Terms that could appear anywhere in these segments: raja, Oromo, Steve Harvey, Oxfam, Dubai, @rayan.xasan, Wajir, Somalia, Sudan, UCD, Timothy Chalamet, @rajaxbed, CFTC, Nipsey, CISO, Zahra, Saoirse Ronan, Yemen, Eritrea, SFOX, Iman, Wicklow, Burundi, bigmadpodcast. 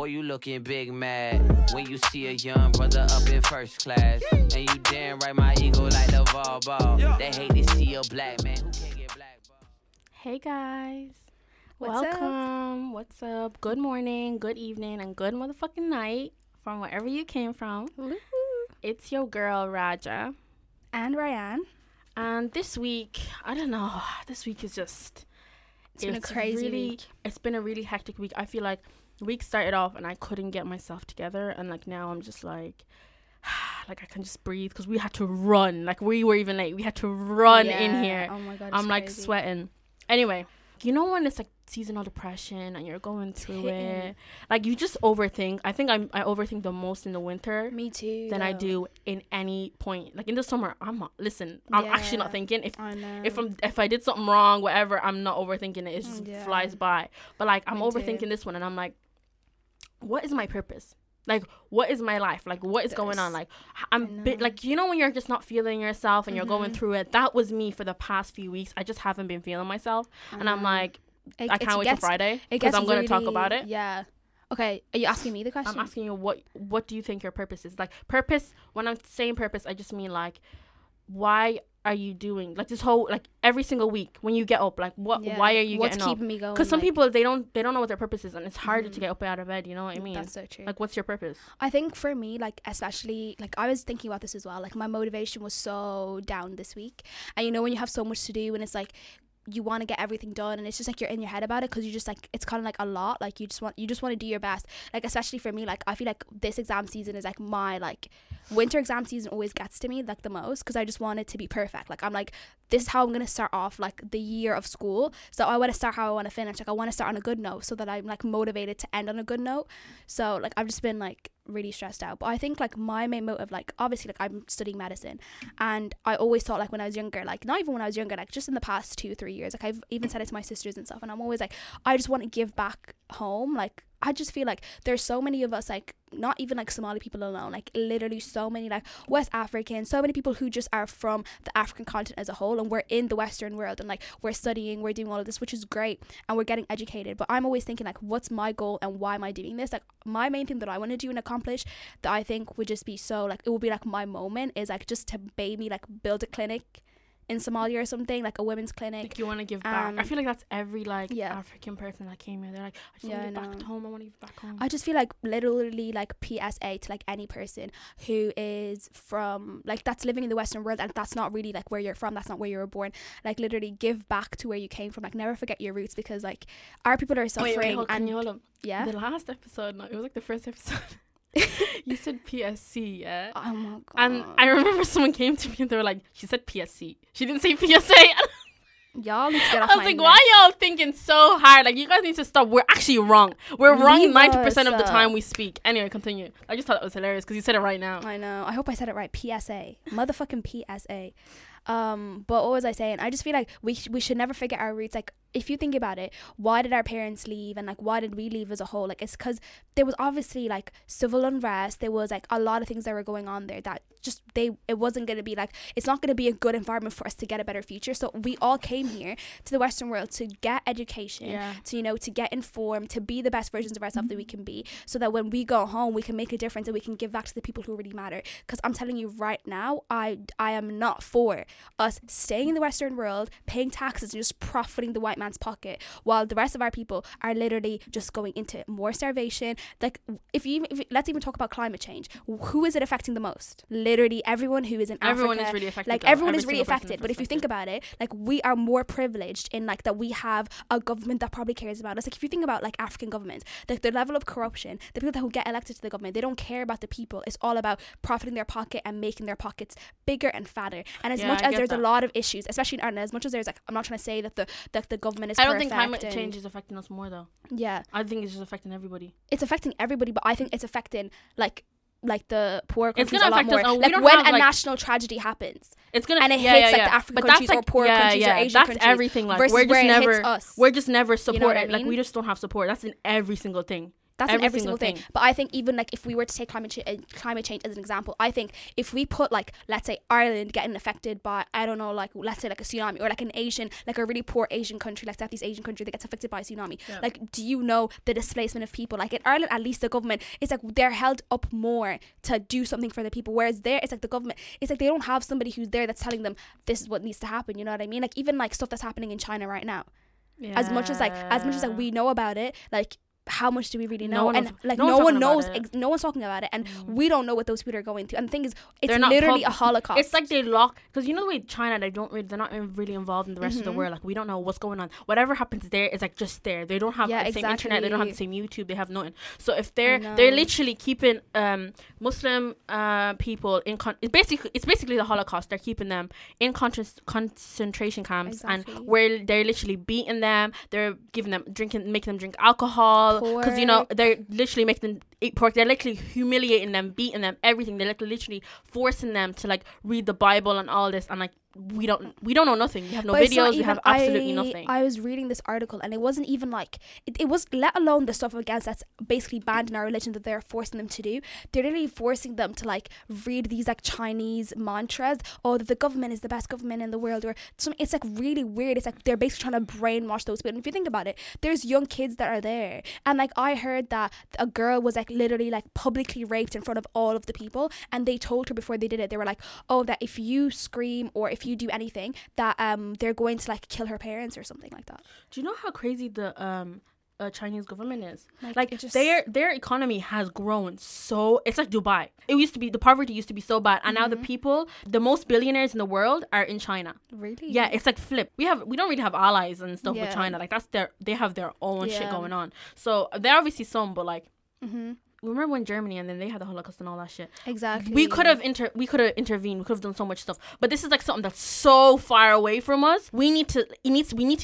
Boy, you looking big mad when you see a young brother up in first class. And you damn right my ego like the volleyball. They hate to see a black man who can't get black ball. Hey guys. Welcome. What's up? Good morning, good evening, and good motherfucking night from wherever you came from. Woo-hoo. It's your girl, Raja. And Ryan. And this week, I don't know, this week is just... It's been a crazy week. It's been a really hectic week. I feel like the week started off and I couldn't get myself together. And like now I'm just like I can just breathe because we had to run. Like we were even late. We had to run in here. Oh my God, I'm like crazy. Sweating. Anyway, you know when it's like seasonal depression and you're going through it. Like you just overthink. I think I overthink the most in the winter. Me too. Than I do in any point. Like in the summer, I'm not. Listen, I'm actually not thinking. If I did something wrong, whatever, I'm not overthinking it. It just flies by. But like I'm overthinking this one, and I'm like, what is my purpose? Like what is my life? Like what is going on? Like I'm bit like, you know when you're just not feeling yourself and you're going through it. That was me for the past few weeks. I just haven't been feeling myself, and I'm like. I can't wait till Friday because I'm going to talk about it. Yeah. Okay. Are you asking me the question? I'm asking you what do you think your purpose is? Like purpose, when I'm saying purpose, I just mean like, why are you doing like this whole, like every single week when you get up, like what, why are you getting up? What's keeping me going? Because some people, they don't know what their purpose is and it's harder to get up out of bed. You know what I mean? That's so true. Like what's your purpose? I think for me, like especially, like I was thinking about this as well. Like my motivation was so down this week. And you know, when you have so much to do and it's like, you want to get everything done and it's just like you're in your head about it because you just like it's kind of like a lot, like you just want to do your best. Like especially for me, like I feel like this exam season is like my like winter exam season always gets to me like the most because I just want it to be perfect. Like I'm like, this is how I'm gonna start off like the year of school, so I want to start how I want to finish. Like I want to start on a good note so that I'm like motivated to end on a good note. So like I've just been like really stressed out. But I think like my main motive, like obviously like I'm studying medicine and I always thought like when I was younger, like not even when I was younger, like just in the past 2-3 years, like I've even said it to my sisters and stuff and I'm always like, I just want to give back home. Like I just feel like there's so many of us, like not even like Somali people alone, like literally so many like West Africans, so many people who just are from the African continent as a whole, and we're in the Western world and like we're studying, we're doing all of this, which is great, and we're getting educated. But I'm always thinking like, what's my goal and why am I doing this? Like my main thing that I want to do and accomplish that I think would just be so like, it will be like my moment is like just to maybe like build a clinic in Somalia or something, like a women's clinic. Like you want to give back. I feel like that's every like African person that came here. They're like, I just want to give back home. I want to give back home. I just feel like literally like PSA to like any person who is from like that's living in the Western world and that's not really like where you're from. That's not where you were born. Like literally give back to where you came from. Like never forget your roots because like our people are suffering. Wait, hold on. Yeah. The last episode, no, it was like the first episode. You said PSC, yeah? Oh my God. And I remember someone came to me and they were like, she said PSC. She didn't say PSA. Y'all need to get off my neck. Why y'all thinking so hard? Like, you guys need to stop. We're actually wrong. We're wrong 90% of the time we speak. Anyway, continue. I just thought that was hilarious because you said it right now. I know. I hope I said it right. PSA. Motherfucking PSA. But what was I saying? I just feel like we should never forget our roots. Like, if you think about it, why did our parents leave and like why did we leave as a whole? Like it's because there was obviously like civil unrest, there was like a lot of things that were going on there that just it wasn't going to be like, it's not going to be a good environment for us to get a better future. So we all came here to the Western world to get education, to, you know, to get informed, to be the best versions of ourselves that we can be, so that when we go home we can make a difference and we can give back to the people who really matter. Because I'm telling you right now, I am not for us staying in the Western world paying taxes and just profiting the white man's pocket while the rest of our people are literally just going into more starvation. Like if let's even talk about climate change, who is it affecting the most? Literally everyone who is in Africa is really affected. Like everyone is really affected, but if you think about it, like we are more privileged in like that we have a government that probably cares about us. Like if you think about like African governments, like the level of corruption, the people who get elected to the government, they don't care about the people. It's all about profiting their pocket and making their pockets bigger and fatter. And as much as there's a lot of issues, especially in Ireland, as much as there's like, I'm not trying to say that the government is perfect. I don't think climate change is affecting us more though. Yeah. I think it's just affecting everybody. It's affecting everybody, but I think it's affecting like the poor countries a lot more. Like when a national tragedy happens, it's gonna and it hits like the African countries or poor countries or Asian countries. That's everything. Like we're just never supported. You know what I mean? Like we just don't have support. That's in every single thing. That's every, in every single thing. But I think even like if we were to take climate change as an example, I think if we put like, let's say Ireland getting affected by, I don't know, like let's say like a tsunami, or like an Asian, like a really poor Asian country, like Southeast Asian country that gets affected by a tsunami. Yeah. Like, do you know the displacement of people? Like in Ireland, at least the government, it's like they're held up more to do something for the people. Whereas there, it's like the government, it's like they don't have somebody who's there that's telling them this is what needs to happen. You know what I mean? Like even like stuff that's happening in China right now. Yeah. As much as we know about it, like how much do we really know? And like no one's talking about it, and we don't know what those people are going through. And the thing is, it's literally a holocaust. It's like they lock, because you know the way China, they're not really involved in the rest of the world. Like we don't know what's going on. Whatever happens there is like just there. They don't have the same internet. They don't have the same YouTube. They have nothing. So if they're literally keeping Muslim people in it's basically the Holocaust. They're keeping them in concentration camps, and where they're literally beating them. They're giving them making them drink alcohol. Because you know they're literally making them eat pork. They're literally humiliating them, beating them, everything. They're literally forcing them to like read the Bible and all this. And like we don't know nothing. We have no videos. We have absolutely nothing. I was reading this article, and it wasn't even like it was. Let alone the stuff against that's basically banned in our religion that they're forcing them to do. They're literally forcing them to like read these like Chinese mantras. Oh, that the government is the best government in the world, or something. It's like really weird. It's like they're basically trying to brainwash those people. And if you think about it, there's young kids that are there. And like I heard that a girl was like literally like publicly raped in front of all of the people, and they told her before they did it, they were like, oh, that if you scream or if you do anything, that they're going to like kill her parents or something like that. Do you know how crazy the Chinese government is? Like just, their economy has grown so, it's like Dubai. It used to be, the poverty used to be so bad, and now the people, the most billionaires in the world are in China. Really? Yeah, it's like flip. We don't really have allies and stuff with China. Like they have their own shit going on. So they're obviously some, but like. Remember when Germany, and then they had the Holocaust and all that shit. Exactly. We could have intervened. We could have done so much stuff. But this is like something that's so far away from us. We need to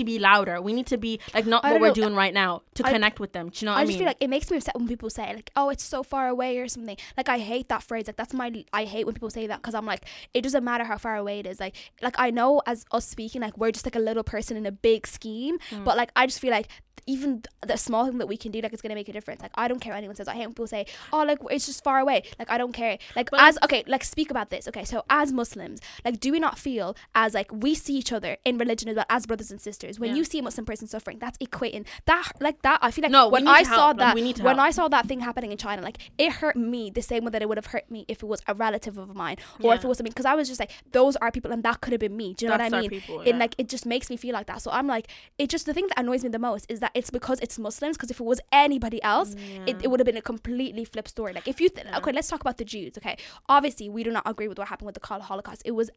be louder. We need to be like not what we're doing right now to connect with them. Do you know what I mean? I just feel like it makes me upset when people say like, oh, it's so far away or something. Like I hate that phrase. Like I hate when people say that, because I'm like, it doesn't matter how far away it is. Like I know as us speaking, like we're just like a little person in a big scheme. But like I just feel like even the small thing that we can do, like it's gonna make a difference. Like I don't care what anyone says. I hate when people say, oh, like it's just far away, like I don't care. Like but as okay, like speak about this. Okay, so as Muslims, like do we not feel as like we see each other in religion as well as brothers and sisters? When you see a Muslim person suffering, that's equating that like that. I feel like I saw that thing happening in China, like it hurt me the same way that it would have hurt me if it was a relative of mine, or if it was something, because I was just like, those are people and that could have been me. Do you know what I mean? People, and like it just makes me feel like that. So I'm like, it just the thing that annoys me the most is that it's because it's Muslims, because if it was anybody else, it would have been a completely flip story. Like if you okay, let's talk about the Jews. Okay, obviously we do not agree with what happened with the Holocaust. It was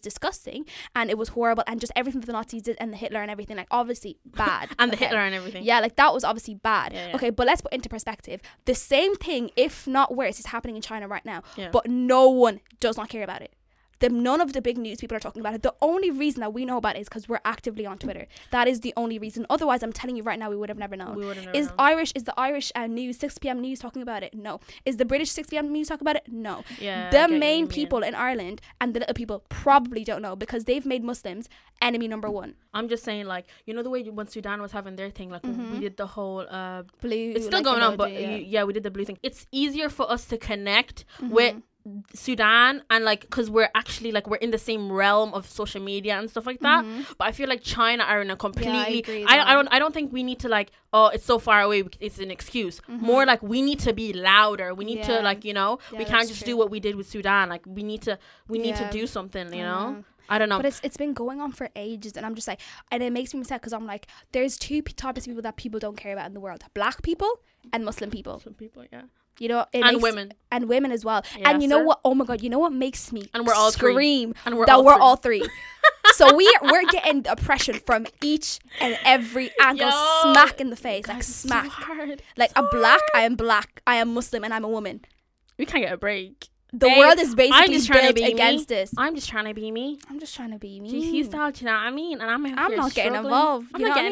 disgusting, and it was horrible, and just everything that the Nazis did, and the Hitler and everything, like obviously bad. And the Hitler and everything, yeah, like that was obviously bad. Okay, but let's put into perspective, the same thing, if not worse, is happening in China right now, but no one does not care about it. None of the big news people are talking about it. The only reason that we know about it is because we're actively on Twitter. That is the only reason. Otherwise, I'm telling you right now, we would have never known. Is the Irish news, 6 p.m. news talking about it? No. Is the British 6 p.m. news talking about it? No. Yeah, the main people in Ireland and the little people probably don't know, because they've made Muslims enemy number one. I'm just saying, like, you know the way when Sudan was having their thing, like we did the whole blue. It's still like going on, but we did the blue thing. It's easier for us to connect with Sudan, and like because we're actually like we're in the same realm of social media and stuff like that. But I feel like China are in a completely I don't think we need to like, oh, it's so far away, it's an excuse. More like we need to be louder. We need to like, you know, we can't just do what we did with Sudan. Like we need to do something, you know. I don't know. But it's been going on for ages, and I'm just like, and it makes me sad, because I'm like, there's two types of people that people don't care about in the world: black people and Muslim people. Muslim people, yeah. You know, and women as well. Yeah, and you know what? Oh my God! You know what makes me scream? All three. So we're getting oppression from each and every angle, smack in the face, God, like smack. So hard. Like so black. I am Muslim, and I'm a woman. We can't get a break. The world is basically built against this. I'm just trying to be me. She's style, you know what I mean? And I'm not getting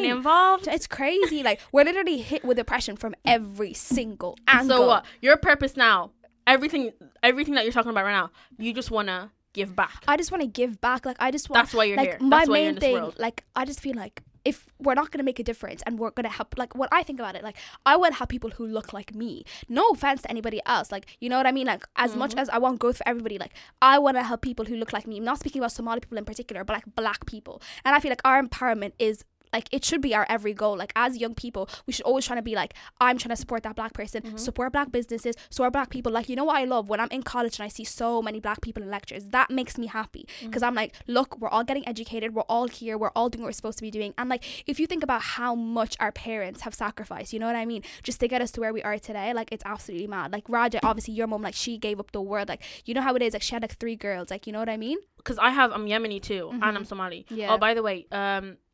involved. It's crazy. Like, we're literally hit with oppression from every single angle. So what? Your purpose now, everything that you're talking about right now, you just want to give back. I just want to give back. Like, I just want... That's why you're here. That's why you're in this world. Like, I just feel like if we're not going to make a difference and we're going to help, like, what I think about it, like, I want to help people who look like me. No offense to anybody else. Like, you know what I mean? Like, as much as I want growth for everybody, like, I want to help people who look like me. I'm not speaking about Somali people in particular, but, like, black people. And I feel like our empowerment is, like, it should be our every goal. Like, as young people, we should always try to be like, I'm trying to support that black person, support black businesses, support black people. Like, you know what I love? When I'm in college and I see so many black people in lectures, that makes me happy. Because I'm like, look, we're all getting educated. We're all here. We're all doing what we're supposed to be doing. And, like, if you think about how much our parents have sacrificed, you know what I mean? Just to get us to where we are today, like, it's absolutely mad. Like, Raja, obviously, your mom, like, she gave up the world. Like, you know how it is? Like, she had, like, 3 girls. Like, you know what I mean? Because I'm Yemeni too, and I'm Somali. Yeah. Oh, by the way,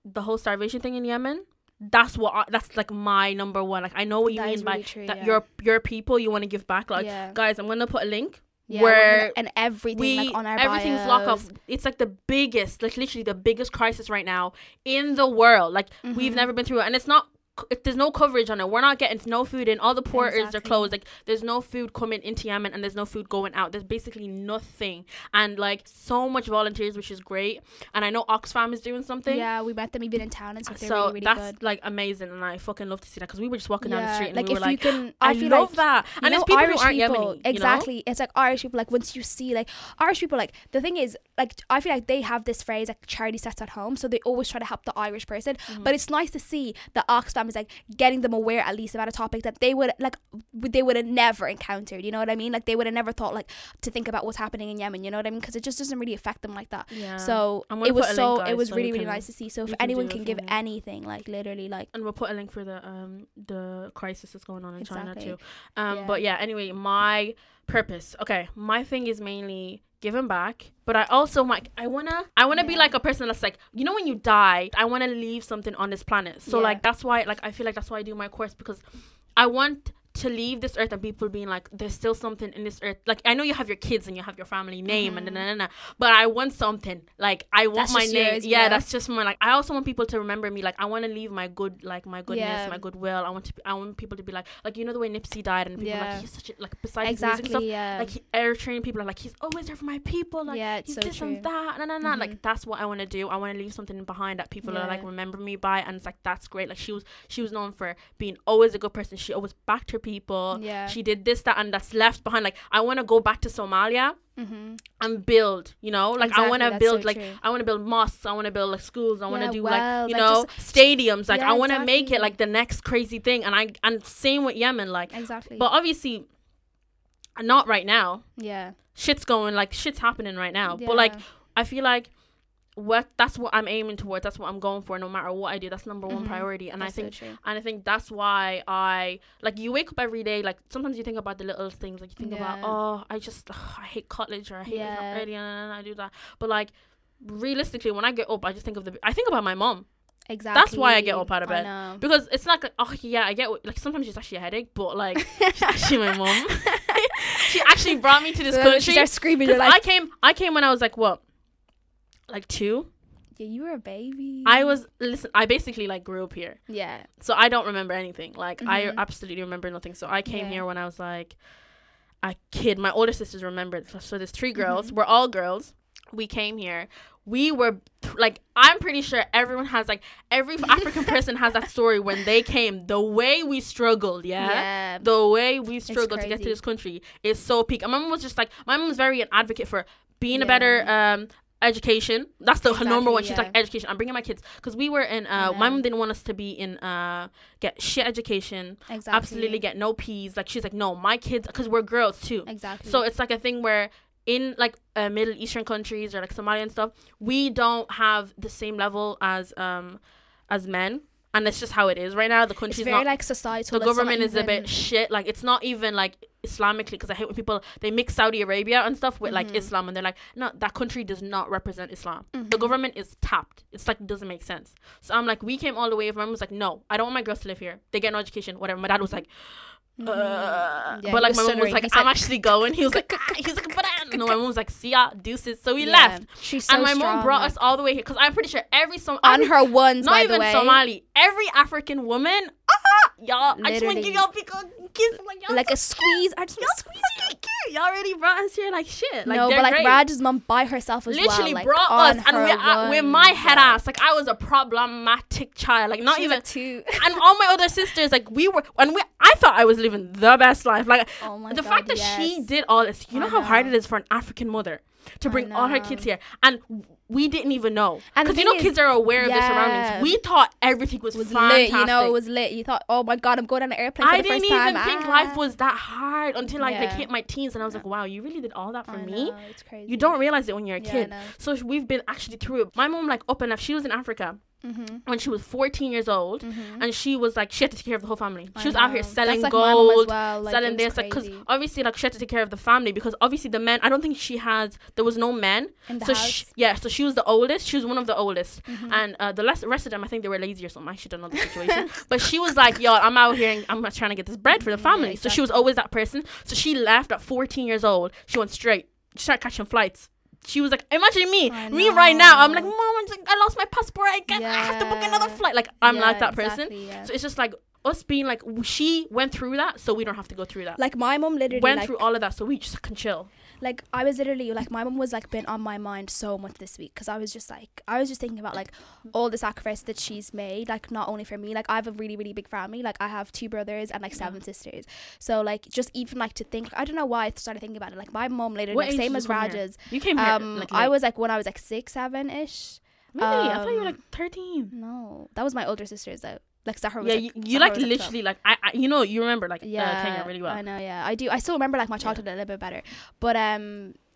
the whole starvation thing in Yemen, that's like my number one. Like, I know what you that mean by really true, that. Yeah. Your people, you want to give back. Like, guys, I'm gonna put a link where and everything like on our everything's locked up. It's like the biggest, like literally the biggest crisis right now in the world. Like we've never been through it, and it's not. There's no coverage on it. We're not getting no food in. All the porters are closed. Like, there's no food coming into Yemen and there's no food going out. There's basically nothing. And, like, so much volunteers, which is great. And I know Oxfam is doing something. Yeah, we met them even in town and stuff. So really, really that's, good. Like, amazing. And I fucking love to see that because we were just walking down the street and like, we were like, I love like, that. And it's people Irish who aren't Yemeni. Exactly. You know? It's, like, Irish people. Like, once you see, like, Irish people, like, the thing is, like, I feel like they have this phrase, like, charity starts at home. So they always try to help the Irish person. But it's nice to see that Oxfam is like getting them aware at least about a topic that they would have never encountered, you know what I mean? Like, they would have never thought like to think about what's happening in Yemen, you know what I mean? Because it just doesn't really affect them like that. Yeah. So it was really, really nice to see. So if anyone can give anything, like, literally, like, and we'll put a link for the crisis that's going on in China too. But yeah, anyway, my purpose. Okay, my thing is mainly giving back, but I also like I wanna be like a person that's like, you know, when you die, I wanna leave something on this planet. So like that's why, like, I feel like that's why I do my course, because I want to leave this earth and people being like, there's still something in this earth. Like, I know you have your kids and you have your family name and but I want something. Like, I want that's my name. Yours, yeah, that's just my, like, I also want people to remember me. Like, I want to leave my good, like, my goodness, my goodwill. I want people to be like, you know, the way Nipsey died and people are like, he's such a, like, besides music and stuff, like, Eritrean people are like, he's always there for my people. Like, he's so this true. And that, like, that's what I want to do. I want to leave something behind that people are like, remember me by. And it's like, that's great. Like, she was known for being always a good person. She always backed her people. She did this, that, and that's left behind. Like, I want to go back to Somalia and build, you know, like, I want to build, so like, I want to build mosques, I want to build like schools, I want to do like, you know, stadiums, like, I want to make it like the next crazy thing. And same with Yemen, like, but obviously not right now. Shit's happening right now, but like, I feel like that's what I'm aiming towards, that's what I'm going for, no matter what I do. That's number one priority. And I think that's why I, like, you wake up every day, like, sometimes you think about the little things, like, you think about, I hate college, or I hate this, I'm ready, and I do that. But like, realistically, when I get up, I just think of I think about my mom. Exactly. That's why I get up out of bed, because it's not like, I get like sometimes it's actually a headache, but like, she's actually my mom. She actually brought me to this country. She's screaming. Like, I came when I was like, what? Like 2. Yeah, you were a baby. I basically like grew up here. Yeah. So I don't remember anything. Like I absolutely remember nothing. So I came here when I was like a kid. My older sisters remembered. So there's 3 girls. We're all girls. We came here. We were like, I'm pretty sure everyone has like, every African person has that story when they came. The way we struggled, the way we struggled to get to this country is so peak. And my mom was just like, my mom was very an advocate for being a better education. That's the number one. She's like, education, I'm bringing my kids, because we were in my mom didn't want us to be in get shit education, absolutely get no P's. Like, she's like, no, my kids, because we're girls too. So it's like a thing where in like Middle Eastern countries or like Somalia and stuff, we don't have the same level as men. And that's just how it is right now. The country's it's very not, like, societal. The government is a bit shit. Like, it's not even like Islamically, because I hate when people, they mix Saudi Arabia and stuff with like Islam, and they're like, no, that country does not represent Islam. The government is tapped. It's like, doesn't make sense. So I'm like, we came all the way. My mom was like, no, I don't want my girls to live here. They get no education, whatever. My dad was like, but like my mom was like, I'm actually going. He was like, but no, my mom was like, see ya, deuces. So we left. She's so and my strong, mom brought us all the way here, because I'm pretty sure every Somali, every African woman, y'all, literally. I just want to give y'all a kiss, like, y'all, like a squeeze. I just want to squeeze you. y'all really brought us here like shit. Like, no, but like great. Raj's mom by herself was literally well, like, brought us, and we're my head ass. Like I was a problematic child. Like not She's even two. And all my other sisters, like we were, and we. I thought I was living the best life. Like oh my the God, fact that yes. she did all this. You know how hard it is for an African mother to bring all her kids here, and we didn't even know, because you know kids are aware of their surroundings. We thought everything was fantastic. Lit, you know, it was lit. You thought, oh my God, I'm going on an airplane for the first time. I didn't even think life was that hard until like they hit my teens, and I was like, wow, you really did all that for me. It's crazy. You don't realize it when you're a kid. So we've been actually through it. My mom like up and left. She was in Africa. Mm-hmm. When she was 14 years old, and she was like, she had to take care of the whole family. She was out here selling like gold, like, selling this, like, because obviously, like, she had to take care of the family, because obviously the men. I don't think she has. There was no men. In the house? So she was the oldest. She was one of the oldest, and the rest of them, I think they were lazy or something. I actually don't know the situation, but she was like, "Yo, I'm out here and I'm trying to get this bread for the family." Exactly. So she was always that person. So she left at 14 years old. She went straight. She started catching flights. She was like, imagine me right now. I'm like, mom, I lost my passport. I have to book another flight. Like, I'm like that person. Yeah. So it's just like us being like, she went through that, so we don't have to go through that. Like my mom literally went through all of that, so we just can chill. Like I was literally like, my mom was like been on my mind so much this week, because I was just thinking about like all the sacrifice that she's made, like not only for me. Like I have a really, really big family. Like I have 2 brothers and like 7 sisters. So like just even like to think, I don't know why I started thinking about it. Like my mom later, like, same as Raj's. You came here. Like, I was like when I was like 6, 7-ish. Really? I thought you were like 13. No, that was my older sisters though. Like Zahra was you Zahra like literally like I you know, you remember like Kenya really well. I know, yeah. I do. I still remember like my childhood a little bit better. But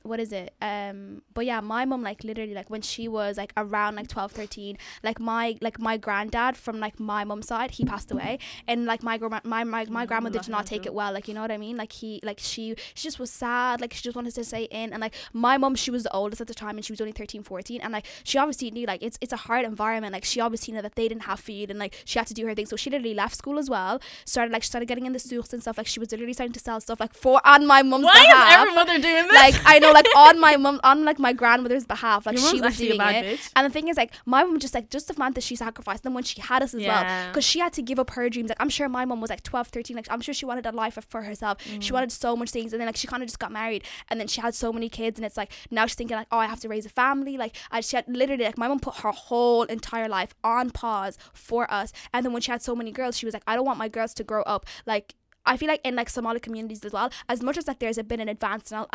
what is it? But yeah, my mom like literally like when she was like around like 12, 13, like my granddad from like my mom's side, he passed away, and like my grandmother did not take it well. Like, you know what I mean? Like she just was sad. Like she just wanted to stay in, and like my mom, she was the oldest at the time, and she was only 13, 14, and like she obviously knew like it's a hard environment. Like she obviously knew that they didn't have food, and like she had to do her thing. So she literally left school as well. Started getting in the souks and stuff. Like she was literally starting to sell stuff like for on my mom's behalf. Why is every mother doing this? Like I know. Like on my mom, on like my grandmother's behalf, like she was doing it. And the thing is, like my mom just the fact that she sacrificed them when she had us as well, because she had to give up her dreams. Like I'm sure my mom was like 12, 13. Like I'm sure she wanted a life for herself. She wanted so much things, and then like she kind of just got married, and then she had so many kids, and it's like now she's thinking like, oh, I have to raise a family. Like she had literally like my mom put her whole entire life on pause for us, and then when she had so many girls, she was like, I don't want my girls to grow up like. I feel like in like Somali communities as well, as much as like there's been an advance, and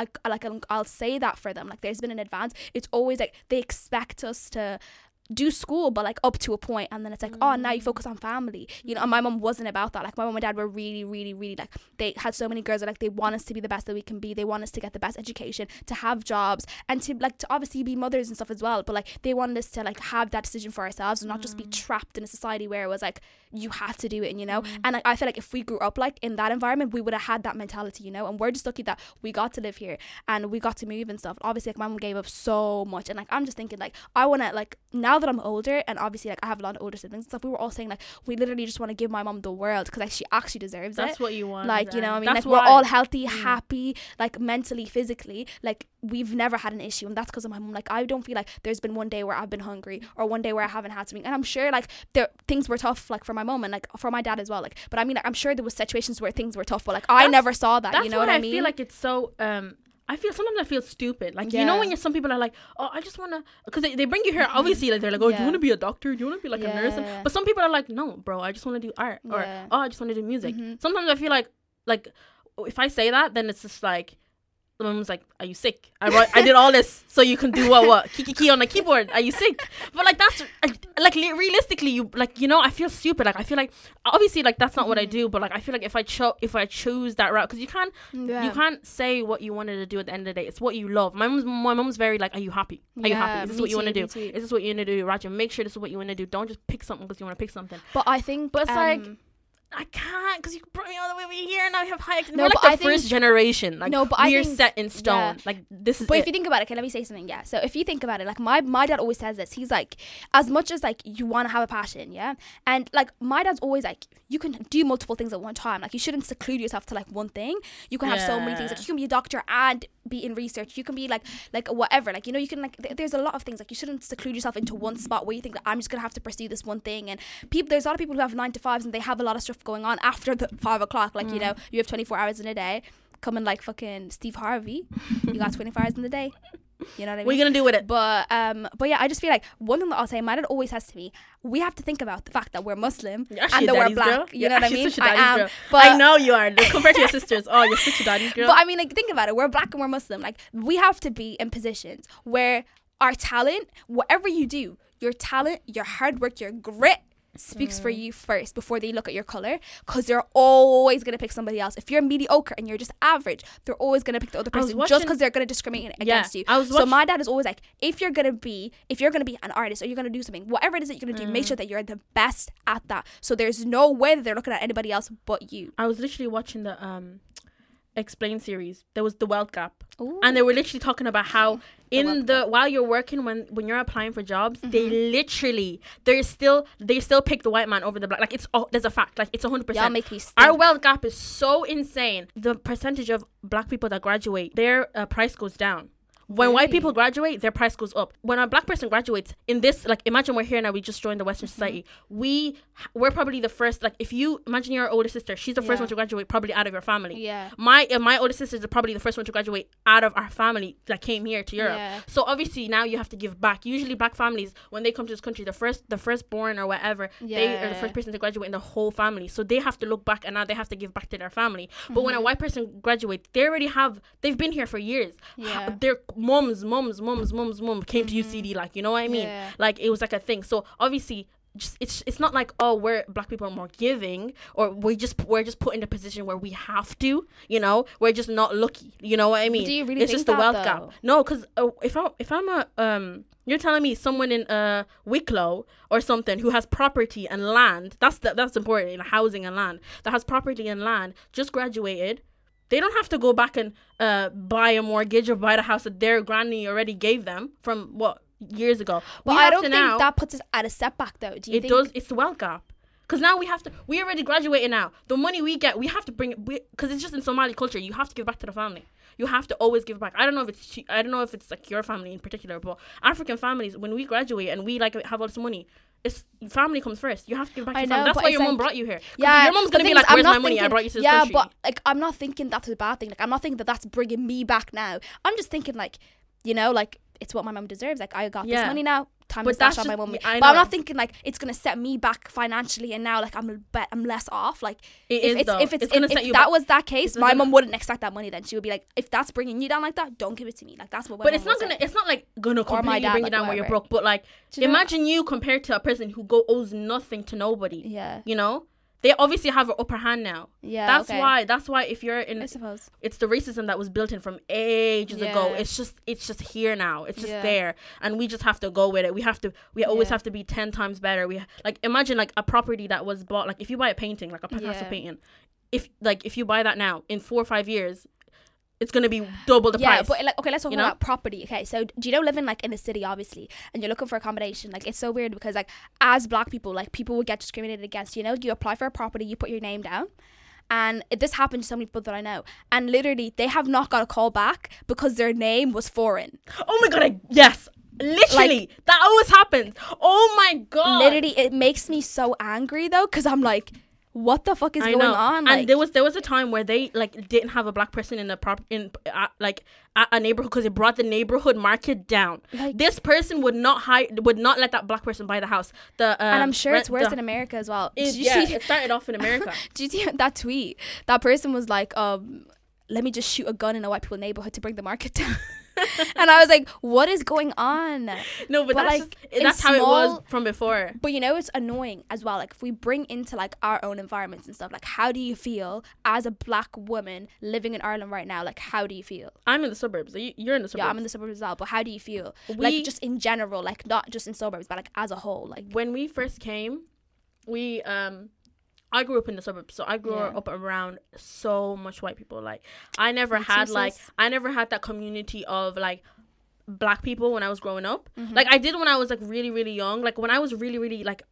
I'll say that for them, like there's been an advance, it's always like they expect us to do school, but like up to a point, and then it's like oh, now you focus on family, you know. And my mom wasn't about that. Like my mom and dad were really, really, really like they had so many girls that, like they want us to be the best that we can be. They want us to get the best education, to have jobs, and to like to obviously be mothers and stuff as well, but like they wanted us to like have that decision for ourselves and not just be trapped in a society where it was like you had to do it, and you know. And like I feel like if we grew up like in that environment, we would have had that mentality, you know. And we're just lucky that we got to live here and we got to move and stuff. Obviously like my mom gave up so much, and like I'm just thinking like I want to like now that I'm older, and obviously like I have a lot of older siblings and stuff, we were all saying like we literally just want to give my mom the world, because like she actually deserves that's it. That's what you want. Like, you know what I mean? That's like we're all healthy, happy, like mentally, physically, like we've never had an issue, and that's because of my mom. Like I don't feel like there's been one day where I've been hungry or one day where I haven't had something. And I'm sure like there things were tough like for my mom and like for my dad as well. Like, but I mean like I'm sure there was situations where things were tough, but like I never saw that, you know what I mean? I feel like it's so I feel sometimes I feel stupid, like you know when some people are like, oh, I just want to, because they bring you here obviously like they're like, oh, do you want to be a doctor, do you want to be like a nurse? But some people are like, no bro, I just want to do art, or oh, I just want to do music. Sometimes I feel like if I say that, then it's just like the mom was like, are you sick? I did all this so you can do what key on a keyboard, are you sick? But like that's like realistically you like, you know, I feel stupid. Like I feel like obviously like that's not what I do, but like I feel like if I chose that route, because you can't say what you wanted to do at the end of the day, it's what you love. My mom's very like, are you happy? Are you happy? Is this what you want to do? Is this what you want to do, Raja? Make sure this is what you want to do. Don't just pick something because you want to pick something. But I think but it's like I can't, because you brought me all the way over here, and I have high. No, we're like but the I first think, generation. Like, no, but I we're think, set in stone. Yeah. Like this is. But if you think about it, okay, let me say something. Yeah. So if you think about it, like my dad always says this. He's like, as much as like you want to have a passion, yeah, and like my dad's always like, you can do multiple things at one time. Like you shouldn't seclude yourself to like one thing. You can have so many things. Like you can be a doctor and be in research. You can be like whatever. Like, you know, you can like. There's a lot of things. Like you shouldn't seclude yourself into one spot where you think that I'm just gonna have to pursue this one thing. And people, there's a lot of people who have 9 to 5s and they have a lot of stuff going on after the 5 o'clock, like you know, you have 24 hours in a day. coming like fucking Steve Harvey, you got 24 hours in the day. You know what I mean? What are you gonna do with it? But yeah, I just feel like one thing that I'll say, my dad always says to me, we have to think about the fact that we're Muslim and that we're black. Girl. You know what I mean? I am. Girl. But I know you are. Compared to your sisters, oh, you're such a daddy's girl. But I mean, like, think about it. We're black and we're Muslim. Like, we have to be in positions where our talent, whatever you do, your talent, your hard work, your grit speaks for you first before they look at your color, because they're always going to pick somebody else. If you're mediocre and you're just average, they're always going to pick the other person just because they're going to discriminate against you. So my dad is always like, if you're going to be an artist or you're going to do something, whatever it is that you're going to do, make sure that you're the best at that. So there's no way that they're looking at anybody else but you. I was literally watching the Explain series. There was the wealth gap. Ooh. And they were literally talking about how while you're working, when you're applying for jobs, they still pick the white man over the black. Like, it's there's a fact. Like, it's 100%. Make me stink. Our wealth gap is so insane. The percentage of black people that graduate, their price goes down. When white people graduate, their price goes up. When a black person graduates, in this, like, imagine we're here now, we just joined the Western society. We're probably the first, like, if you imagine your older sister, she's the first one to graduate probably out of your family. Yeah. My older sisters are probably the first one to graduate out of our family that came here to Europe. Yeah. So obviously now you have to give back. Usually black families, when they come to this country, the firstborn or whatever, they are the first person to graduate in the whole family. So they have to look back, and now they have to give back to their family. But when a white person graduates, they've been here for years. Yeah. They're Mom came to UCD, like, you know what I mean? Yeah. Like, it was like a thing. So obviously, just, it's not like, oh, we're black people are more giving, or we're just put in a position where we have to, you know, we're just not lucky. You know what I mean? But do you really it's think just the wealth gap? No, because if I'm you're telling me someone in Wicklow or something who has property and land, that's important, in housing and land, that has property and land, just graduated. They don't have to go back and buy a mortgage or buy the house that their granny already gave them from years ago. But I don't think that puts us at a setback, though. Do you think it does? It's the wealth gap. Because now we already graduated now. The money we get, we have to bring it, because it's just in Somali culture, you have to give back to the family. You have to always give back. I don't know if it's like your family in particular, but African families, when we graduate and we like have all this money, it's family comes first. You have to give back to family. That's why your mom brought you here. Yeah, your mom's gonna be like, "Where's my money? I brought you to this country." Yeah, but like, I'm not thinking that's a bad thing. Like, I'm not thinking that that's bringing me back now. I'm just thinking, like, you know, like, it's what my mom deserves. Like, I got this money now. Time to stash on my mom. But I'm not thinking like it's gonna set me back financially, and now like I'm less off. Like, if that was that case, my mom wouldn't expect that money. Then she would be like, if that's bringing you down like that, don't give it to me. Like, that's what. But it's not like gonna completely bring you down where you're broke. But like, imagine you compared to a person who owes nothing to nobody. Yeah, you know. They obviously have an upper hand now. Yeah, That's why if you're in... I suppose. It's the racism that was built in from ages ago. It's just here now. It's just there. And we just have to go with it. We always have to be 10 times better. Like, imagine, like, a property that was bought... Like, if you buy a painting, like a Picasso painting, if you buy that now, in 4 or 5 years... It's going to be double the price. Yeah, but like, okay, let's talk about property. Okay, so do you know living like in a city, obviously, and you're looking for accommodation? Like, it's so weird because like as black people, like people would get discriminated against, you know? You apply for a property, you put your name down. And this happened to so many people that I know. And literally, they have not got a call back because their name was foreign. Oh my God, yes. Literally, like, that always happens. Oh my God. Literally, it makes me so angry though, because I'm like... What the fuck is going on? Like, and there was a time where they like didn't have a black person in a neighborhood because it brought the neighborhood market down. Like, this person would not let that black person buy the house. And I'm sure it's worse in America as well. It started off in America. Did you see that tweet? That person was like, "Let me just shoot a gun in a white people neighborhood to bring the market down." And I was like, what is going on? No, but that's like, that's how it was from before. But you know, it's annoying as well. Like, if we bring into like our own environments and stuff, like, how do you feel as a black woman living in Ireland right now? Like, how do you feel? I'm in the suburbs. You're in the suburbs. Yeah, I'm in the suburbs as well. But how do you feel? Like, just in general, like, not just in suburbs, but like as a whole. Like, when we first came, I grew up in the suburbs, so I grew up around so much white people. Like, I never had that community of like black people when I was growing up. Mm-hmm. Like, I did when I was like really, really young. Like, when I was really, really like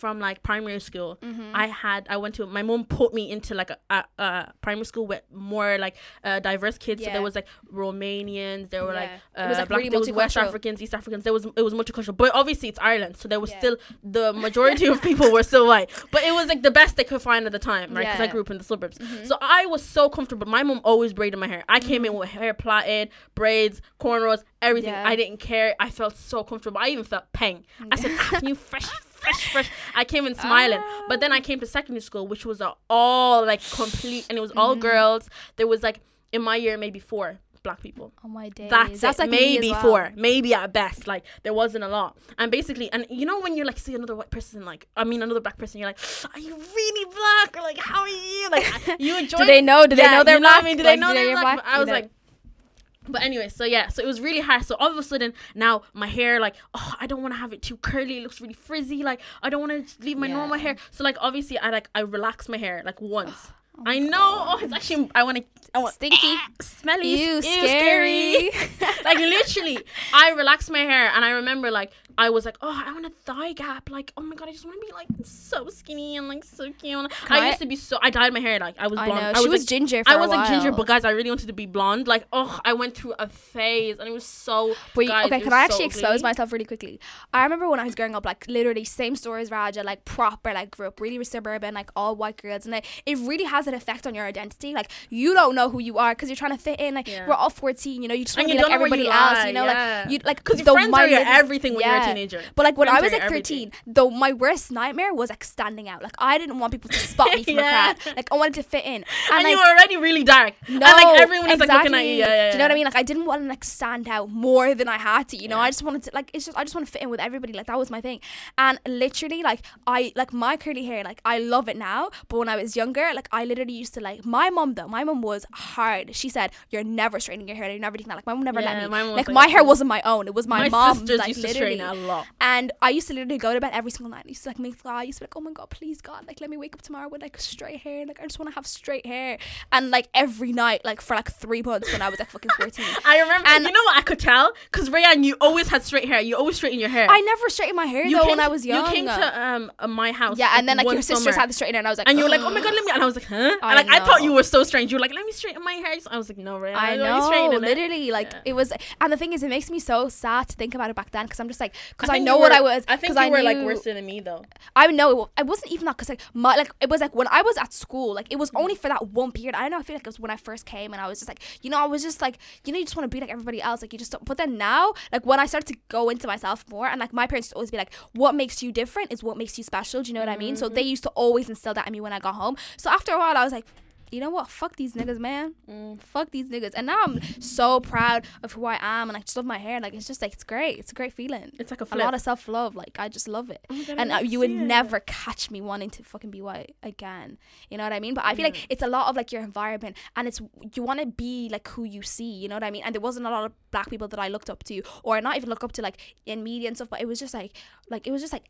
from like primary school, mm-hmm. my mom put me into like a primary school with more like diverse kids. Yeah. So there was like Romanians, there were like black, really, there was West Africans, East Africans. It was multicultural, but obviously it's Ireland, so there was still the majority of people were still white. But it was like the best they could find at the time, right? Because I grew up in the suburbs, mm-hmm. so I was so comfortable. My mom always braided my hair. I came in with hair plaited, braids, cornrows, everything. I didn't care. I felt so comfortable. I even felt peng. I said, you fresh. I came in smiling. But then I came to secondary school, which was all like complete, and it was all girls. There was like, in my year, maybe 4 black people. Oh my days. That's like maybe 4, maybe at best. Like there wasn't a lot. And basically, and you know when you like see another white person, like another black person, you're like, are you really black? Or like, how are you? Like you enjoy. Do they know they're black? Do they know they're black? I was like. But anyway, so it was really hard. So all of a sudden now my hair, like, I don't want to have it too curly. It looks really frizzy. Like I don't want to leave my normal hair. So like obviously I relaxed my hair like once. I know. God. Oh, it's actually. I want stinky, smelly, ew, scary. Like literally, I relaxed my hair, and I remember like I was like, I want a thigh gap. Like, oh my god, I just want to be like so skinny and like so cute. I used to be so. I dyed my hair like I was blonde. I know. She was ginger. I was like ginger, but guys, I really wanted to be blonde. Like, I went through a phase, and it was so. Wait, guys, okay, can I actually expose myself really quickly? I remember when I was growing up, like literally same story as Raja, like proper, like grew up really suburban, like all white girls, and like it really has an effect on your identity. Like you don't know who you are because you're trying to fit in. Like we're all 14, you know, you just want to be like everybody else, you know, like you like because your friends are your everything when you're a teenager. But like when I was like 13, though, my worst nightmare was like standing out. Like I didn't want people to spot me from the crowd. Like I wanted to fit in, and like, you were already really dark. No, and like everyone is like looking at you. Do you know what I mean? Like I didn't want to like stand out more than I had to. You know, I just wanted to like I just want to fit in with everybody. Like that was my thing. And literally, like I like my curly hair. Like I love it now, but when I was younger, like I literally used to like my mom was hard. She said you're never straightening your hair, you're never doing that. Like my mom never let me. My hair wasn't my own, it was my mom's. Like used literally to a lot. And I used to literally go to bed every single night. I used to like make flowers. I used to be like, oh my god, please god, like let me wake up tomorrow with like straight hair. Like I just want to have straight hair. And like every night, like for like 3 months when I was like fucking 14. I remember. And you know what I could tell? Because Rayan, you always had straight hair. You always straighten your hair. I never straightened my hair when I was young. You came to my house. Yeah, and then like your sisters had the straightener, and I was like, and you were like, oh my god, let me. And I was like, huh? And like I thought you were so strange. You were like, let me straighten my hair. I was like, no, right? I know. Literally, like it was. And the thing is, it makes me so sad to think about it back then, because I'm just like, because I know what I was. I think you were like worse than me though. I know. I wasn't even that, because like my like it was like when I was at school, like it was only for that one period. I don't know. I feel like it was when I first came, and I was just like, you know, I was just like, you know, you just want to be like everybody else, like you just. Don't. But then now, like when I started to go into myself more, and like my parents used to always be like, what makes you different is what makes you special. Do you know what I mean? So they used to always instill that in me when I got home. So after a while, I was like, you know what, fuck these niggas, man. Fuck these niggas. And now I'm so proud of who I am, and I just love my hair. Like it's just like, it's great. It's a great feeling. It's like a lot of self-love. Like I just love it. Oh God, and you would never catch me wanting to fucking be white again, you know what I mean? But I feel like it's a lot of like your environment, and it's you want to be like who you see, you know what I mean? And there wasn't a lot of black people that I looked up to, or not even look up to, like in media and stuff. But it was just like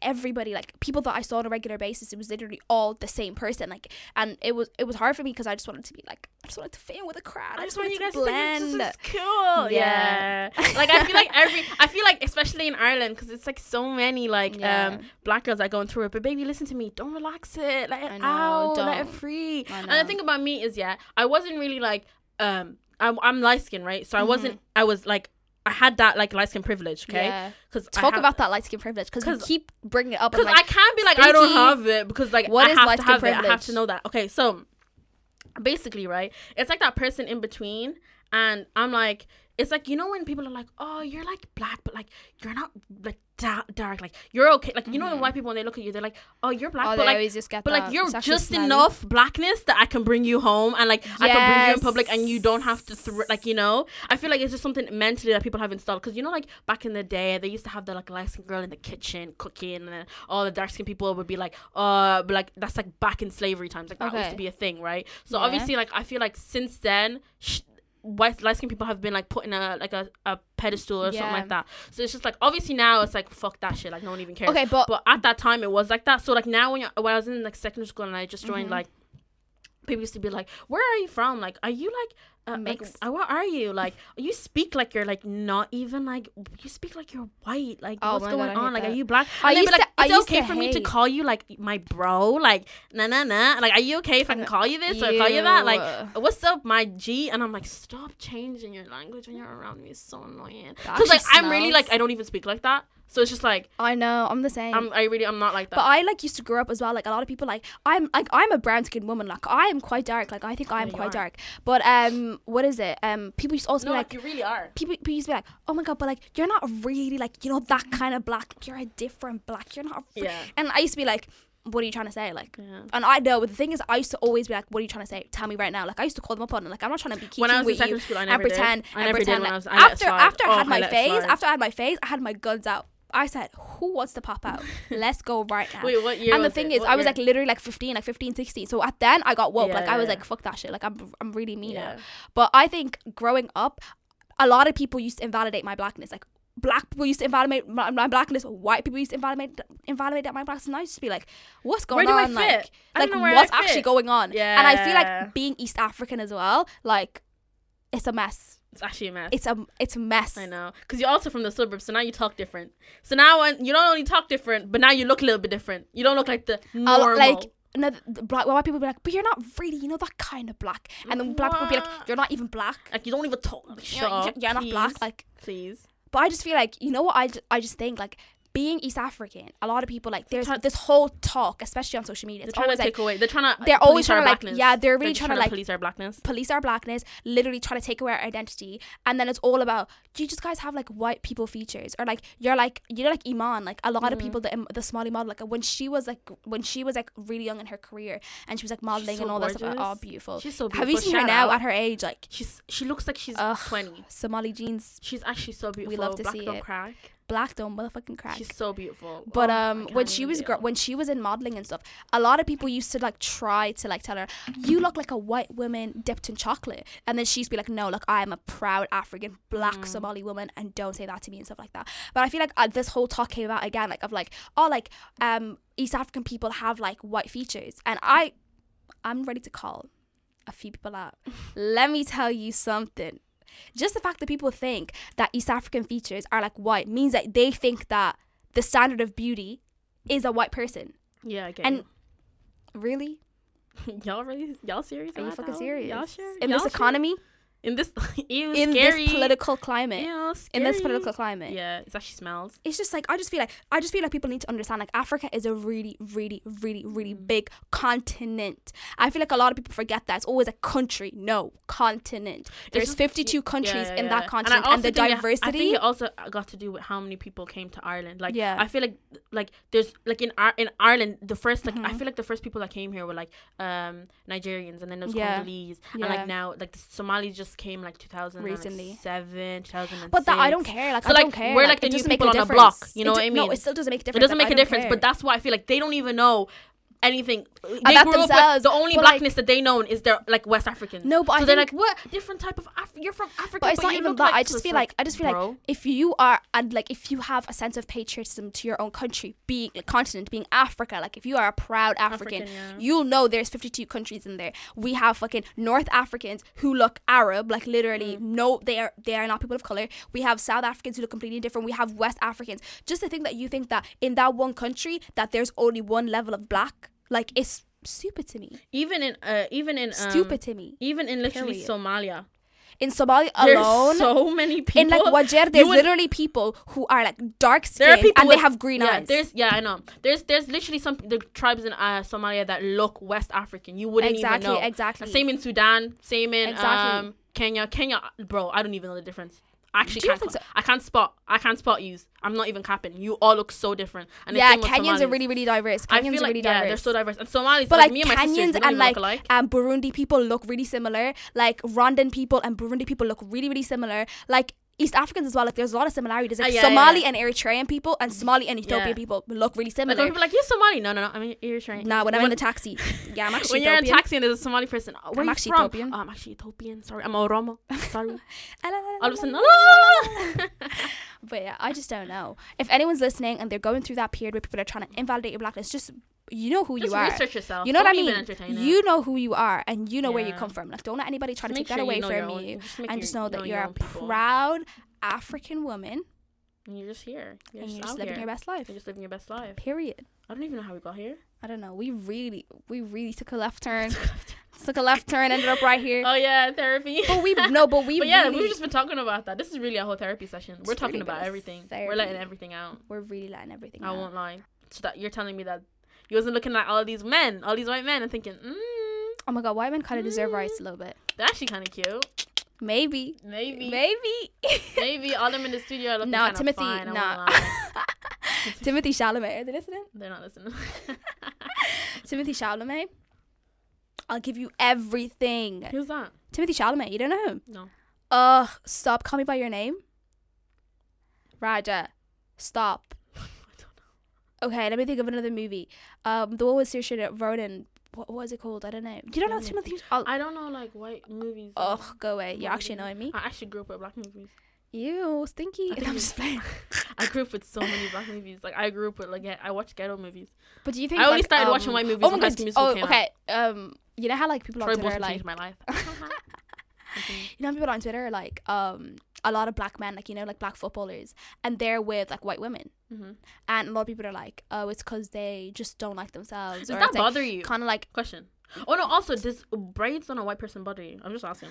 everybody, like people that I saw on a regular basis, it was literally all the same person. Like, and it was hard for me, because I just wanted to be like, I just wanted to fit in with a crowd. I just wanted to blend. This is cool. Yeah. Like I feel like especially in Ireland, because it's like so many like black girls that going through it. But baby, listen to me. Don't relax it. Let it out. Let it free. And the thing about me is, I wasn't really like I'm light skinned, right? So I wasn't. I was like. I had that like light skin privilege, okay? Yeah. Talk about that light skin privilege, because you keep bringing it up. Because like, I can't be like stinky. I don't have it, because like what I is have light to skin have privilege? It. I have to know that. Okay, so basically, right? It's like that person in between, and I'm like, it's like, you know when people are like, oh, you're like black, but like you're not like dark, like you're okay, like you know the white people when they look at you, they're like, oh, you're black, but like just get but that. Like you're just enough blackness that I can bring you home, and like I can bring you in public, and you don't have to like, you know, I feel like it's just something mentally that people have installed, because you know like back in the day they used to have the like light skinned girl in the kitchen cooking, and then all the dark skinned people would be like but like that's like back in slavery times, like that used to be a thing, right? So obviously like I feel like since then white light skinned people have been like put in a pedestal or something like that. So it's just like obviously now it's like fuck that shit, like no one even cares. Okay, but at that time it was like that. So like now when I was in like secondary school and I just joined, like people used to be like, where are you from? Like, are you like makes like, what are you like? You speak like you're like not even like you speak like you're white. Like what's going on? Like, are you black? Are you like, it's okay for me to call you like my bro? Like nah. Like, are you okay if I can call you this or call you that? Like, what's up, my G? And I'm like, stop changing your language when you're around me. It's so annoying. Because like I'm really like I don't even speak like that. So it's just like I know I'm the same. I'm not like that. But I like used to grow up as well. Like a lot of people like I'm a brown skinned woman. Like I am quite dark. Like I think I am quite dark. But what is it? People used to also be like you really are. People used to be like, oh my god, but like you're not really like you know that kind of black. You're a different black. You're not. Yeah. And I used to be like, what are you trying to say? Like, yeah. And I know, but the thing is, I used to always be like, what are you trying to say? Tell me right now. Like, I used to call them up on it. Like, I'm not trying to be cute with you and pretend. After I had my phase, I had my guns out. I said, who wants to pop out? Let's go right now. Wait, what year? And the thing is, I was like literally like 15, 16. So at then I got woke. Yeah, like I was like, fuck that shit. Like I'm really mean now. But I think growing up, a lot of people used to invalidate my blackness. Like black people used to invalidate my blackness. White people used to invalidate my blackness. And I used to be like, what's going on? Like what's actually going on? Yeah. And I feel like being East African as well, like it's a mess. It's actually a mess. It's a mess. I know. Because you're also from the suburbs, so now you talk different. So now you don't only talk different, but now you look a little bit different. You don't look like the normal. The black white people be like, but you're not really, you know, that kind of black. And then black people be like, you're not even black. Like, you don't even talk. You're not black. Like, please. But I just feel like, you know what, I just think, like, being East African, a lot of people, like, there's this whole talk, especially on social media. It's they're trying to take away. They're always trying to, like, they're really trying to police our blackness. Police our blackness, literally trying to take away our identity. And then it's all about, do you just guys have, like, white people features? Or, like, you're, like, you know, like, Iman. Like, a lot of people, the Somali model, like, when she was, like, really young in her career, and she was, like, modeling so and all that stuff. Like, oh, beautiful. She's so beautiful. Have you seen her now at her age? Like, she looks like she's 20. Somali jeans. She's actually so beautiful. We love to see it. Crack. Black don't motherfucking crack. She's so beautiful. But when she was in modeling and stuff, a lot of people used to like try to like tell her, you look like a white woman dipped in chocolate, and then she'd be like, no, look, I am a proud African black Somali woman, and don't say that to me and stuff like that. But I feel like this whole talk came out again, like of like, oh, like East African people have like white features, and I'm ready to call a few people out. Let me tell you something. Just the fact that people think that East African features are like white means that they think that the standard of beauty is a white person. Yeah, I get it. And really? Y'all serious? Are you fucking serious? Y'all sure? In this economy? In this political climate. Yeah, it actually smells. It's just like I just feel like people need to understand like Africa is a really, really, really, really big continent. I feel like a lot of people forget that. It's always a country, no continent. There's 52 countries in that continent, and the diversity. I think it also got to do with how many people came to Ireland. Like I feel like there's like in Ireland the first like I feel like the first people that came here were like Nigerians, and then there's Congolese, and like now like the Somalis just came like 2007 2006. But that I don't care, like so, I don't care, we're like the new people on the block, you know what I mean? No, it still doesn't make a difference. It doesn't make a difference, but that's why I feel like they don't even know anything. They grew up like, the only blackness that they know is they're like West Africans. No, but so they're like, what different type of you're from Africa, but it's not even that. I just feel like if you are, and like if you have a sense of patriotism to your own country, being like continent, being Africa, like if you are a proud African, you'll know there's 52 countries in there. We have fucking North Africans who look Arab, like literally no, they are not people of color. We have South Africans who look completely different. We have West Africans. Just the thing that you think that in that one country that there's only one level of black, like it's stupid to me. Even in literally period. Somalia. In Somalia alone, there's so many people. In like Wajir, there's literally people who are like dark skinned and they have green eyes. I know. There's literally the tribes in Somalia that look West African. You wouldn't even know. Exactly. Same in Sudan. Same in Kenya. Kenya, bro, I don't even know the difference. I actually can't. I can't spot yous. I'm not even capping. You all look so different. And yeah, Kenyans are really, really diverse. Kenyans are really diverse. Yeah, they're so diverse. And Somalis, but like me and my sisters, we don't like alike. Burundi people look really similar. Like Rwandan people and Burundi people look really, really similar. Like East Africans as well. Like there's a lot of similarities. Like Somali and Eritrean people and Somali and Ethiopian people look really similar. Like people like, you're Somali. No. I'm Eritrean. Nah, when I'm in the taxi. Yeah, I'm actually Ethiopian. When you're in a taxi and there's a Somali person. Where I'm you actually from? Ethiopian. I'm actually Ethiopian. Sorry, I'm Oromo. Sorry. All of a sudden. But yeah, I just don't know. If anyone's listening and they're going through that period where people are trying to invalidate your blackness, just you know who you are. Just research yourself. You know what I mean? You know who you are and you know where you come from. Like, don't let anybody try to take that away from you. And just know that you're a proud African woman. And you're just here. You're just living your best life. You're just living your best life. Period. I don't even know how we got here. I don't know. We really took a left turn. Ended up right here. Oh yeah, therapy. We've just been talking about that. This is really a whole therapy session. We're talking about everything. Therapy. We're letting everything out. We're really letting everything out. I won't lie. So that you're telling me that you wasn't looking at all these men, all these white men, and thinking, oh my god, white men kind of deserve rights a little bit. They're actually kind of cute. Maybe. Maybe all them in the studio are looking kind of fine. No, Timothy Chalamet. Are they listening? They're not listening. Timothy Chalamet. I'll give you everything. Who's that? Timothy Chalamet. You don't know him? No. Stop. Call Me By Your Name. Raja. Stop. I don't know. Okay, let me think of another movie. The one with Saoirse Ronan. What was it called? I don't know. You don't know Timothy? I don't know, like, white movies. Oh, go away. You're actually annoying me. I actually grew up with black movies. Ew, stinky. I'm just playing. I grew up with so many black movies. Like, I grew up with, like, I watched ghetto movies. But do you think I only started watching white movies when High School Musical came out? You know how, like, people on Twitter are like... changed my life. You know how people on Twitter are like, a lot of black men, like, you know, like, black footballers. And they're with, like, white women. Mm-hmm. And a lot of people are like, oh, it's because they just don't like themselves. Does that bother you? Kind of like... Question. Oh, no, also, does braids on a white person bother you? I'm just asking.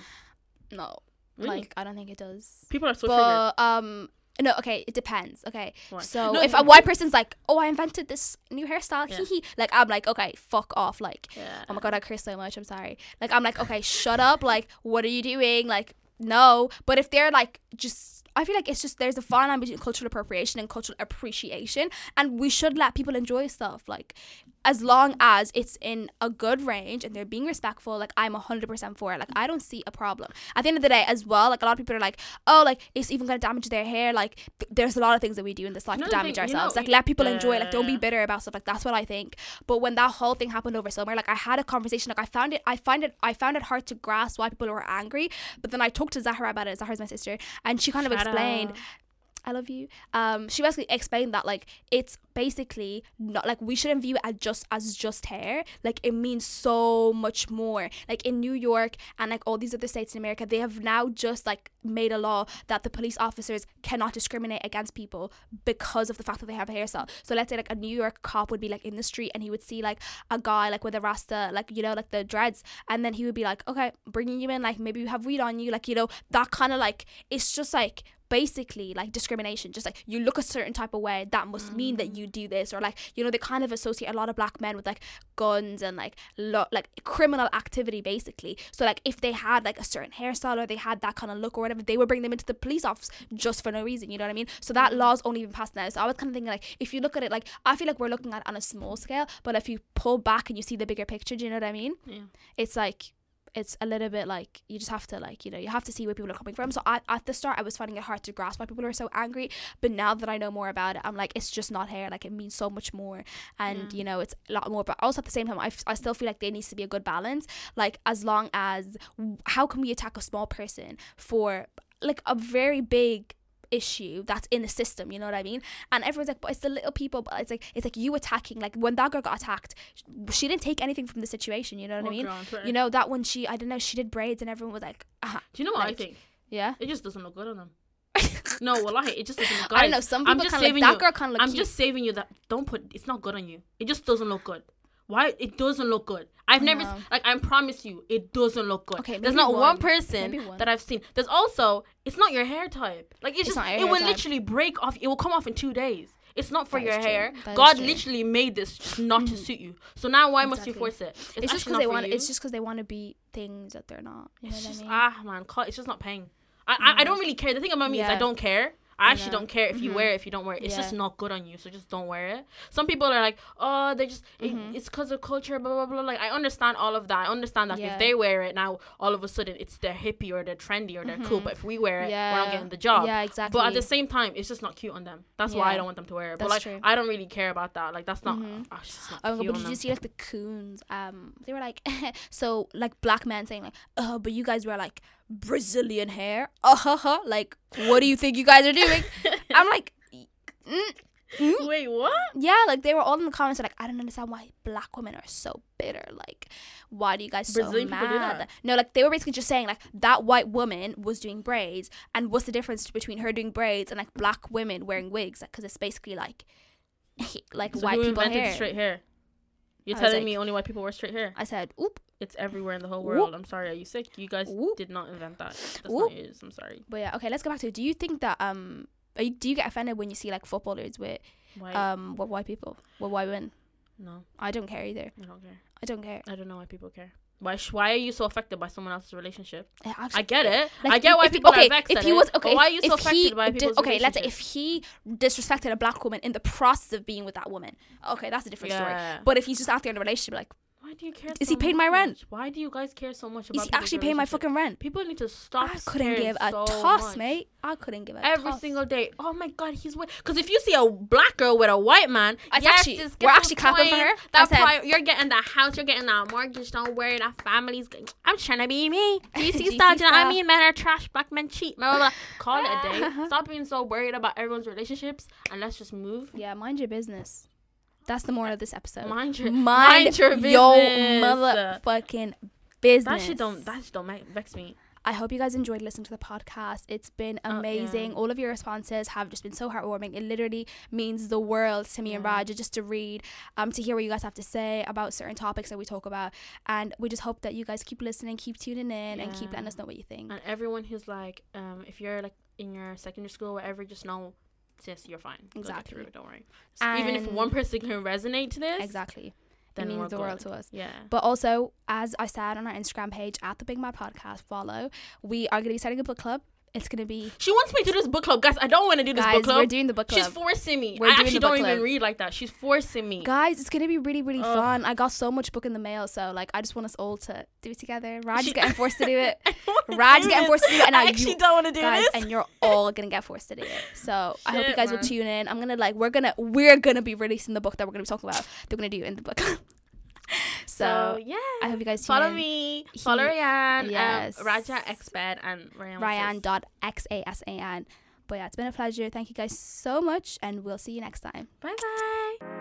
No. Really? Like, I don't think it does. People are so triggered. No, okay, it depends. Okay, what? So no, if a white person's like, oh, I invented this new hairstyle, hee hee, like, I'm like, okay, fuck off. Like, oh my god, I curse so much, I'm sorry. Like, I'm like, okay, shut up. Like, what are you doing? Like, no. But if they're like, just, I feel like it's just, there's a fine line between cultural appropriation and cultural appreciation, and we should let people enjoy stuff, like, as long as it's in a good range and they're being respectful. Like, I'm 100% for it. Like, I don't see a problem. At the end of the day as well, like, a lot of people are like, oh, like, it's even going to damage their hair. Like, there's a lot of things that we do in this life to damage ourselves. Like, let people enjoy. Like, don't be bitter about stuff. Like, that's what I think. But when that whole thing happened over summer, like, I had a conversation. Like, I found it hard to grasp why people were angry. But then I talked to Zahra about it. Zahra's my sister, and she kind of explained. I love you. She basically explained that, like, it's basically not, like, we shouldn't view it as just hair. Like, it means so much more. Like, in New York and, like, all these other states in America, they have now just, like, made a law that the police officers cannot discriminate against people because of the fact that they have a hairstyle. So let's say, like, a New York cop would be, like, in the street, and he would see, like, a guy, like, with a rasta, like, you know, like, the dreads, and then he would be like, okay, bringing you in, like, maybe you have weed on you, like, you know, that kind of, like, it's just, like, basically, like, discrimination. Just, like, you look a certain type of way, that must mean that you do this. Or, like, you know, they kind of associate a lot of black men with, like, guns and, like, like, criminal activity, basically. So, like, if they had, like, a certain hairstyle, or they had that kind of look or whatever, they would bring them into the police office just for no reason, you know what I mean? So that law's only been passed now. So I was kind of thinking, like, if you look at it, like, I feel like we're looking at it on a small scale, but if you pull back and you see the bigger picture, do you know what I mean? Yeah. It's, like... it's a little bit like, you just have to, like, you know, you have to see where people are coming from. So at the start, I was finding it hard to grasp why people are so angry, but now that I know more about it, I'm like, it's just not hair. Like, it means so much more, and you know, it's a lot more. But also at the same time, I still feel like there needs to be a good balance. Like, as long as, how can we attack a small person for, like, a very big issue that's in the system, you know what I mean? And everyone's like, but it's the little people. But it's like you attacking, like, when that girl got attacked, she didn't take anything from the situation, you know what I mean? You know, that one, she, I don't know, she did braids and everyone was like, do you know what, like, I think it just doesn't look good on them. No, wallahi, it just doesn't look good. I don't know, some people kind of like, that girl kind of look cute. I'm just saving you that, don't put, it's not good on you. It just doesn't look good. Why? It doesn't look good. I've never, like, I promise you, it doesn't look good. Okay, there's not one person that I've seen. There's also, it's not your hair type. Like, it's just, it will literally break off. It will come off in 2 days. It's not for your hair. God literally made this just not to suit you. So now why must you force it? It's just because they want. It's just because they want to be things that they're not. You know what I mean? It's just not paying. I don't really care. The thing about me is I don't care. I actually don't care if you wear it, if you don't wear it. It's just not good on you, so just don't wear it. Some people are like, oh, they just, it's because of culture, blah, blah, blah. Like, I understand all of that. I understand that if they wear it now, all of a sudden, it's they're hippie or they're trendy or they're cool. But if we wear it, we're not getting the job. Yeah, exactly. But at the same time, it's just not cute on them. That's why I don't want them to wear it. But, like, true. I don't really care about that. Like, that's not, it's just not cute. But did you see, like, the coons? They were like, so, like, black men saying, like, oh, but you guys wear, like, Brazilian hair, like, what do you think you guys are doing? I'm like, Mm-hmm. Wait, what? Yeah, like they were all in the comments like, I don't understand why black women are so bitter. Like, why do you guys Brazilian so mad? No, like they were basically just saying like that white woman was doing braids, and what's the difference between her doing braids and like black women wearing wigs? Like, because it's basically like so white people hair. Straight hair. You're telling me only white people wear straight hair? I said, oop. It's everywhere in the whole world. Oop. I'm sorry. Are you sick? You guys did not invent that. That's not yours. I'm sorry. But yeah, okay. Let's go back to it. Do you think that do you get offended when you see like footballers with white. White people? With white women? No, I don't care either. I don't care. I don't know why people care. Why are you so affected by someone else's relationship? I get it. Like, I get why people are vexed at it. But why are you so affected by people's relationship? Okay, let's say if he disrespected a black woman in the process of being with that woman, okay, that's a different story. But if he's just out there in a relationship, like, why do you care? Is he paying my rent? Why do you guys care so much about? Is he actually paying my fucking rent? People need to stop. I couldn't give a toss, mate. I couldn't give a toss. Every single day. Oh my god, he's white. Because if you see a black girl with a white man, we're actually clapping for her. That's why you're getting that house, you're getting that mortgage. Don't worry, that family's. I'm trying to be me. Do you see stuff? You know what I mean? Men are trash. Black men cheat. Blah, blah, blah. Call it a day. Stop being so worried about everyone's relationships and let's just move. Yeah, mind your business. That's the moral of this episode. Mind your business. Yo, motherfucking business. That shit don't vex me. I hope you guys enjoyed listening to the podcast. It's been amazing. All of your responses have just been so heartwarming. It literally means the world to me and Raja just to read, to hear what you guys have to say about certain topics that we talk about. And we just hope that you guys keep listening, keep tuning in, and keep letting us know what you think. And everyone who's like, if you're like in your secondary school or whatever, just know, sis, you're fine. Exactly. Go get through, don't worry. So even if one person can resonate to this, exactly, then it means the world to us. Yeah. But also, as I said on our Instagram page at the Big Mad Podcast, follow. We are going to be starting a book club. It's going to be. She wants me to do this book club, guys. I don't want to do this book club. We're doing the book club. She's forcing me. I actually don't even read like that. She's forcing me. Guys, it's going to be really, really fun. I got so much book in the mail, so like I just want us all to do it together. Raj's getting forced to do it. Raj's getting forced to do it. And I actually don't want to do this. And you're all going to get forced to do it. So I hope you guys will tune in. I'm going to we're going to be releasing the book that we're going to be talking about. They're going to do in the book club. So yeah, I hope you guys follow me. Follow Ryan. Yes, Raja Xbed and Ryan.xasan. But yeah, it's been a pleasure. Thank you guys so much, and we'll see you next time. Bye bye.